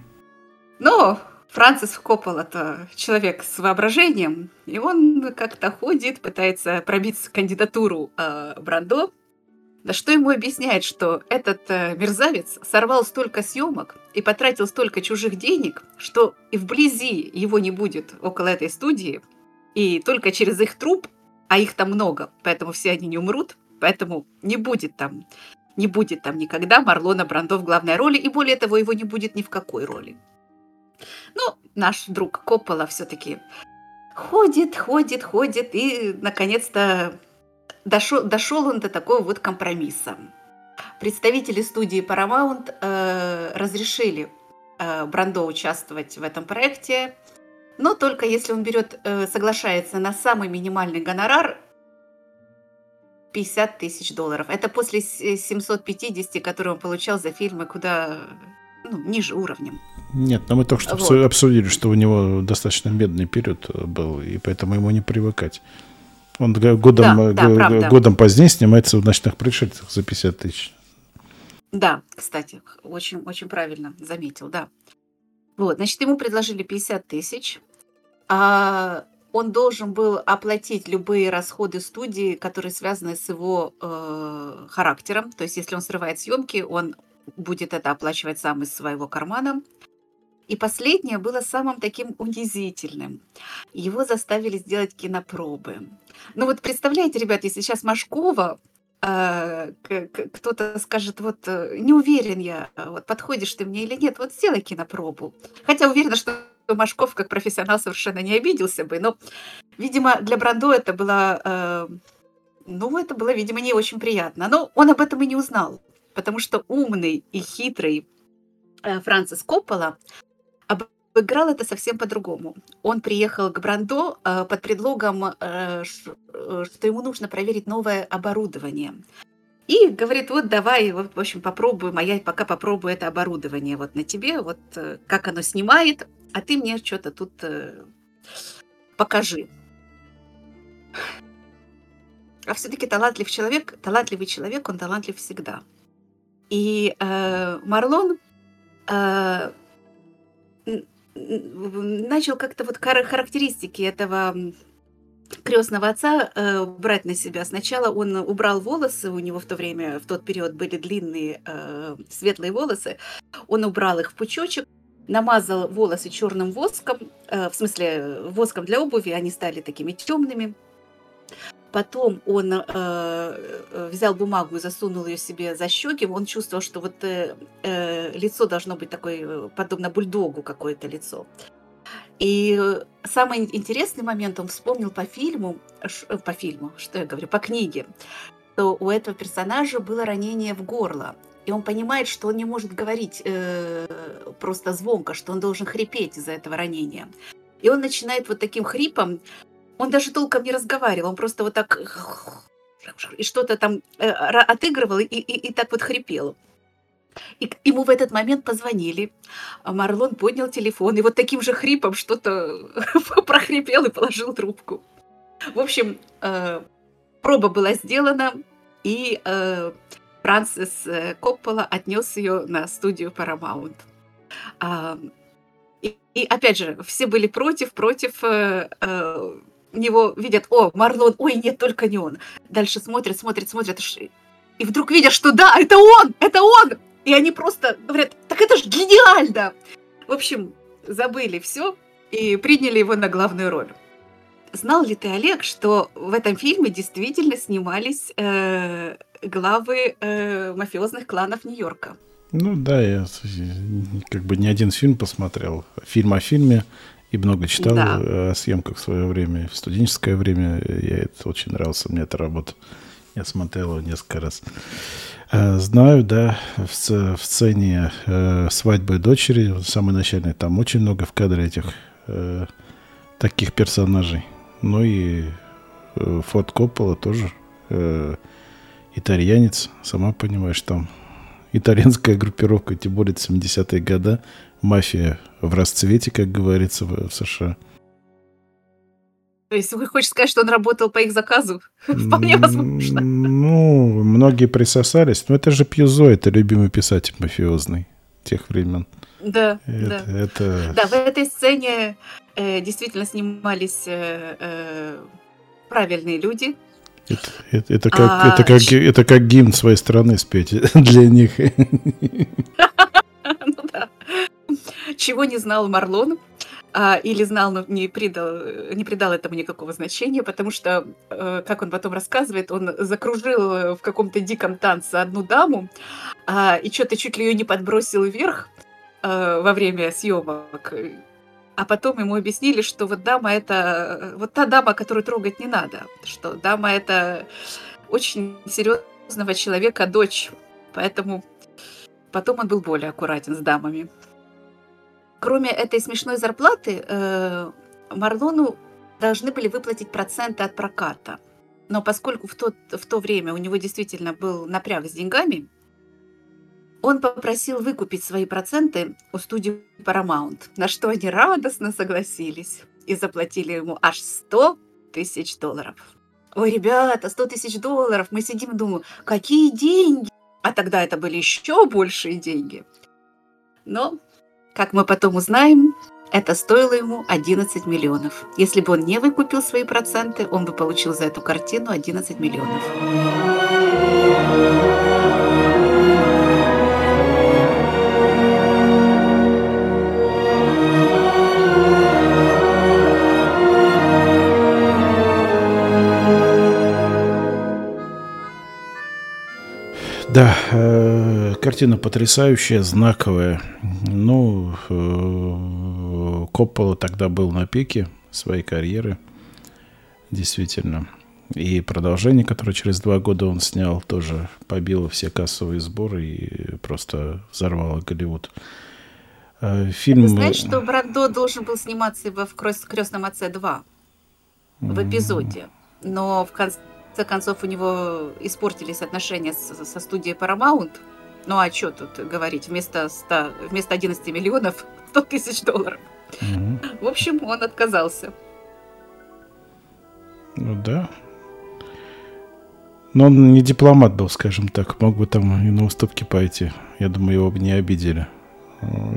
Но Фрэнсис Коппола-то человек с воображением, и он как-то ходит, пытается пробить кандидатуру Брандо, на что ему объясняет, что этот мерзавец сорвал столько съемок и потратил столько чужих денег, что и вблизи его не будет около этой студии, и только через их труп, а их там много, поэтому все они не умрут, поэтому не будет там никогда Марлона Брандо в главной роли, и более того, его не будет ни в какой роли. Но наш друг Коппола все-таки ходит, и наконец-то дошел он до такого вот компромисса. Представители студии Paramount разрешили Брандо участвовать в этом проекте, но только если он соглашается на самый минимальный гонорар $50,000. Это после 750, которые он получал за фильмы куда ниже уровнем. Нет, но мы только что обсудили, что у него достаточно бедный период был, и поэтому ему не привыкать. Он годом позднее снимается в «Ночных пришельцах» за $50,000. Да, кстати, очень, очень правильно заметил, да. Значит, ему предложили $50,000. Он должен был оплатить любые расходы студии, которые связаны с его характером. То есть, если он срывает съемки, он будет это оплачивать сам из своего кармана. И последнее было самым таким унизительным. Его заставили сделать кинопробы. Ну вот представляете, ребят, если сейчас Машкова, кто-то скажет, вот не уверен я, вот подходишь ты мне или нет, вот сделай кинопробу. Хотя уверена, что Машков как профессионал совершенно не обиделся бы, но, видимо, для Брандо это было, видимо, не очень приятно. Но он об этом и не узнал, потому что умный и хитрый Фрэнсис Коппола обыграл это совсем по-другому. Он приехал к Брандо под предлогом, что ему нужно проверить новое оборудование. И говорит, вот давай, в общем, попробуем, а я пока попробую это оборудование вот на тебе, вот как оно снимает, а ты мне что-то тут покажи. А все-таки талантливый человек, он талантлив всегда. И Марлон начал как-то вот характеристики этого крестного отца брать на себя. Сначала он убрал волосы, у него в тот период были длинные светлые волосы, он убрал их в пучочек, намазал волосы черным воском, воском для обуви, они стали такими темными. Потом он взял бумагу и засунул ее себе за щеки. Он чувствовал, что вот лицо должно быть такое, подобно бульдогу какое-то лицо. И самый интересный момент, он вспомнил по книге, что у этого персонажа было ранение в горло. И он понимает, что он не может говорить просто звонко, что он должен хрипеть из-за этого ранения. И он начинает вот таким хрипом. Он даже толком не разговаривал, он просто вот так и что-то там отыгрывал и так вот хрипел. И ему в этот момент позвонили, Марлон поднял телефон и вот таким же хрипом что-то прохрипел и положил трубку. В общем, проба была сделана, и Фрэнсис Коппола отнес ее на студию Paramount. И опять же, все были против. Него видят, Марлон, нет, только не он. Дальше смотрят, и вдруг видят, что да, это он! И они просто говорят, так это ж гениально! В общем, забыли все и приняли его на главную роль. Знал ли ты, Олег, что в этом фильме действительно снимались главы мафиозных кланов Нью-Йорка. Ну да, я как бы не один фильм посмотрел. Фильм о фильме. И много читал о съемках в свое время. В студенческое время я это очень нравился. Мне эта работа. Я смотрел его несколько раз. Знаю, да, в сцене свадьбы дочери, самой начальной, там очень много в кадре этих таких персонажей. Ну и Форд Коппола тоже итальянец. Сама понимаешь, там итальянская группировка, тем более 70-е годы. Мафия в расцвете, как говорится, в США. То есть вы хотите сказать, что он работал по их заказу? Вполне возможно. Ну, многие присосались. Но это же Пьюзо, это любимый писатель мафиозный тех времен. Да, да. Да, в этой сцене действительно снимались правильные люди. Это как гимн своей страны спеть для них. Ну да. Чего не знал Марлон, или знал, но не придал этому никакого значения, потому что, как он потом рассказывает, он закружил в каком-то диком танце одну даму и что-то чуть ли ее не подбросил вверх во время съемок. А потом ему объяснили, что вот дама это... Вот та дама, которую трогать не надо. Что дама это очень серьезного человека дочь. Поэтому потом он был более аккуратен с дамами. Кроме этой смешной зарплаты, Марлону должны были выплатить проценты от проката. Но поскольку в то время у него действительно был напряг с деньгами, он попросил выкупить свои проценты у студии Paramount, на что они радостно согласились и заплатили ему аж $100,000. Ой, ребята, $100,000! Мы сидим и думаем, какие деньги! А тогда это были еще большие деньги. Но, как мы потом узнаем, это стоило ему 11 миллионов. Если бы он не выкупил свои проценты, он бы получил за эту картину 11 миллионов. Да, картина потрясающая, знаковая. Ну, Коппола тогда был на пике своей карьеры, действительно. И продолжение, которое через 2 года он снял, тоже побило все кассовые сборы и просто взорвало Голливуд. Фильм... Ты знаешь, что Брандо должен был сниматься в «Крестном отце 2» в эпизоде, но в конце... В конце концов, у него испортились отношения со студией Paramount. Ну а что тут говорить? Вместо 11 миллионов $100,000. В общем, он отказался. Ну да. Но он не дипломат был, скажем так. Мог бы там и на уступки пойти. Я думаю, его бы не обидели.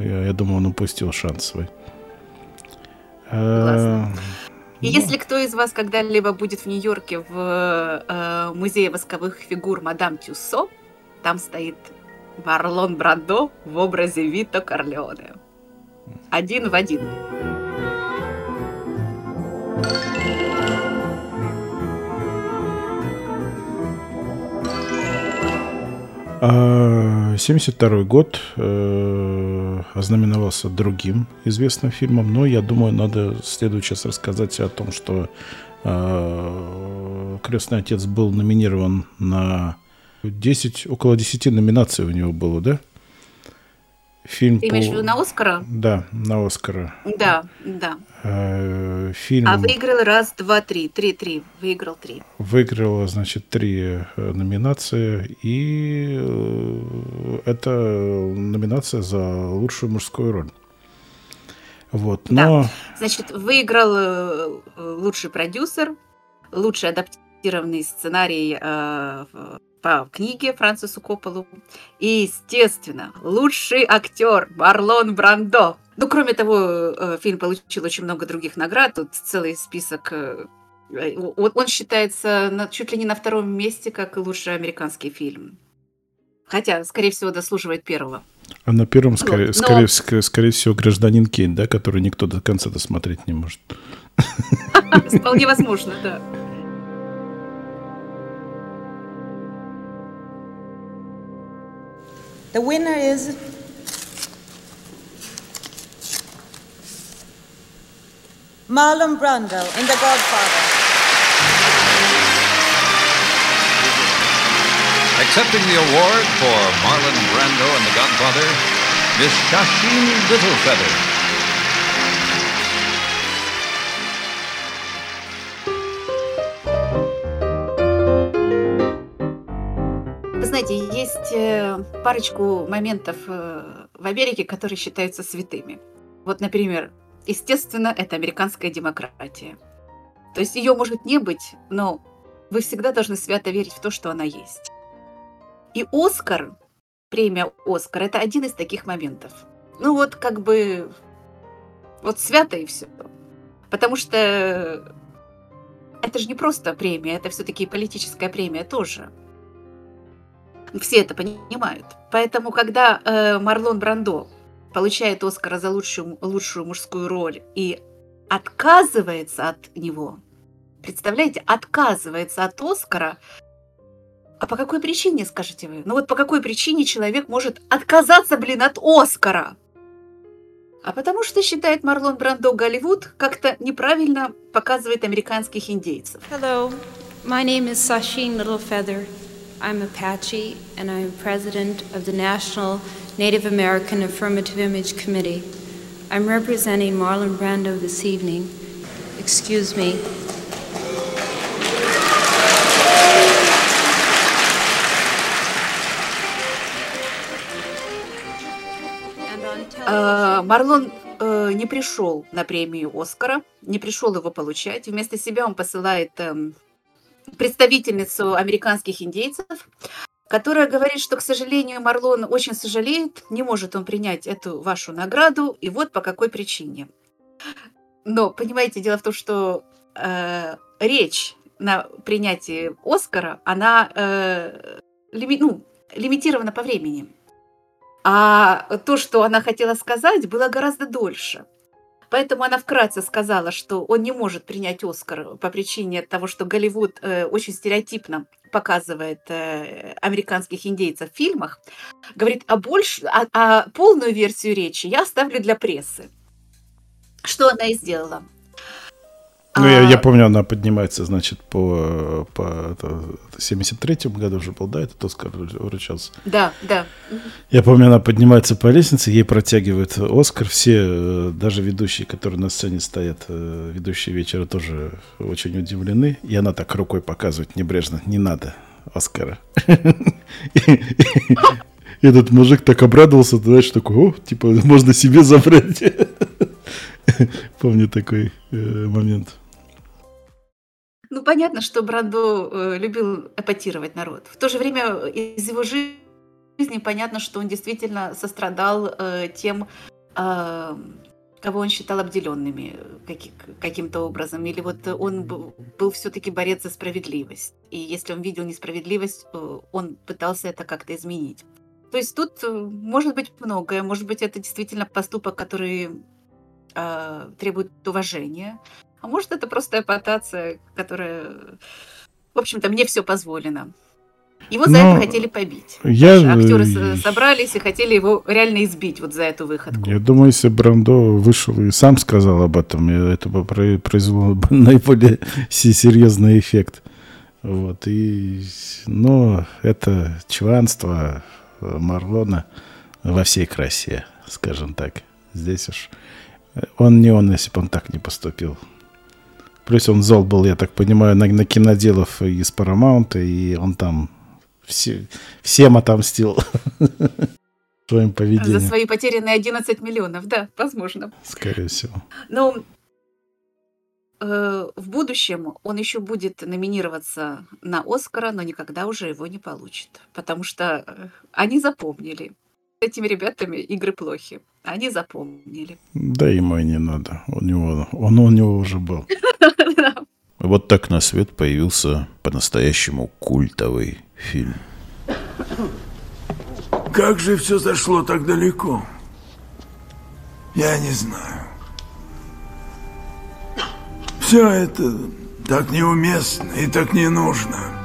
Я думаю, он упустил шанс свой. Классно. И если кто из вас когда-либо будет в Нью-Йорке в музее восковых фигур мадам Тюссо, там стоит Марлон Брандо в образе Вито Корлеоне. 1 в 1. А, 72-й год ознаменовался другим известным фильмом, но я думаю, надо следует сейчас рассказать о том, что «Крестный отец» был номинирован на около 10 номинаций у него было, да? Фильм Ты имеешь в виду на Оскара? Да, на Оскара. Да. Фильм... А выиграл 1, 2, 3. 3. Выиграл 3. Выиграла, значит, 3 номинации. И это номинация за лучшую мужскую роль. Вот, но... Да. Значит, выиграл лучший продюсер, лучший адаптированный сценарий по книге Фрэнсису Копполу. И, естественно, лучший актер Марлон Брандо. Ну, кроме того, фильм получил очень много других наград. Тут целый список. Он считается чуть ли не на 2-м месте, как лучший американский фильм. Хотя, скорее всего, дослуживает 1-го. А на 1-м, скорее всего, «Гражданин Кейн», да, который никто до конца досмотреть не может. Вполне возможно, да. The winner is Marlon Brando in The Godfather. Accepting the award for Marlon Brando and The Godfather, Miss Sacheen Littlefeather. Знаете, есть парочку моментов в Америке, которые считаются святыми. Вот, например, естественно, это американская демократия. То есть ее может не быть, но вы всегда должны свято верить в то, что она есть. И Оскар, премия Оскар, это один из таких моментов. Ну вот как бы вот свято и все. Потому что это же не просто премия, это все-таки политическая премия тоже. Все это понимают. Поэтому, когда Марлон Брандо получает Оскара за лучшую мужскую роль и отказывается от него, представляете, отказывается от Оскара, а по какой причине, скажете вы? Ну вот по какой причине человек может отказаться, от Оскара? А потому что, считает Марлон Брандо, Голливуд как-то неправильно показывает американских индейцев. Hello, my name is Sacheen Littlefeather. I'm Apache, and I'm president of the National Native American Affirmative Image Committee. I'm representing Marlon Brando this evening. Excuse me. Марлон не пришел на премию Оскара, не пришел его получать. Вместо себя он посылает представительницу американских индейцев, которая говорит, что, к сожалению, Марлон очень сожалеет, не может он принять эту вашу награду, и вот по какой причине. Но, понимаете, дело в том, что речь на принятии Оскара, она лимитирована по времени. А то, что она хотела сказать, было гораздо дольше. Поэтому она вкратце сказала, что он не может принять Оскар по причине того, что Голливуд очень стереотипно показывает американских индейцев в фильмах. Говорит, а полную версию речи я оставлю для прессы. Что она и сделала. Ну, я помню, она поднимается, значит, по 73-м году уже был, да, этот Оскар вручался. Да, да. Я помню, она поднимается по лестнице, ей протягивают Оскар. Все, даже ведущие, которые на сцене стоят, ведущие вечера, тоже очень удивлены. И она так рукой показывает небрежно, не надо Оскара. И этот мужик так обрадовался, знаешь, такой, типа, можно себе забрать. Помню такой момент. Ну, понятно, что Брандо любил эпатировать народ. В то же время из его жизни понятно, что он действительно сострадал тем, кого он считал обделенными каким-то образом. Или вот он был все-таки борец за справедливость. И если он видел несправедливость, он пытался это как-то изменить. То есть тут может быть многое. Может быть, это действительно поступок, который требует уважения. А может, это просто эпатация, которая, в общем-то, мне все позволено. Его за это хотели побить. Актеры собрались и хотели его реально избить вот за эту выходку. Я думаю, если Брандо вышел и сам сказал об этом, это бы произвело наиболее серьезный эффект. Вот. Но это чванство Марлона во всей красе, скажем так. Здесь уж он, если бы он так не поступил. Плюс он зол был, я так понимаю, на киноделов из Paramount, и он там всем отомстил своим поведением. За свои потерянные 11 миллионов, да, возможно. Скорее всего. Но в будущем он еще будет номинироваться на Оскара, но никогда уже его не получит. Потому что они запомнили. С этими ребятами игры плохи. Они запомнили. Да ему и не надо. Он у него уже был. Вот так на свет появился по-настоящему культовый фильм. Как же все зашло так далеко? Я не знаю. Все это так неуместно и так не нужно.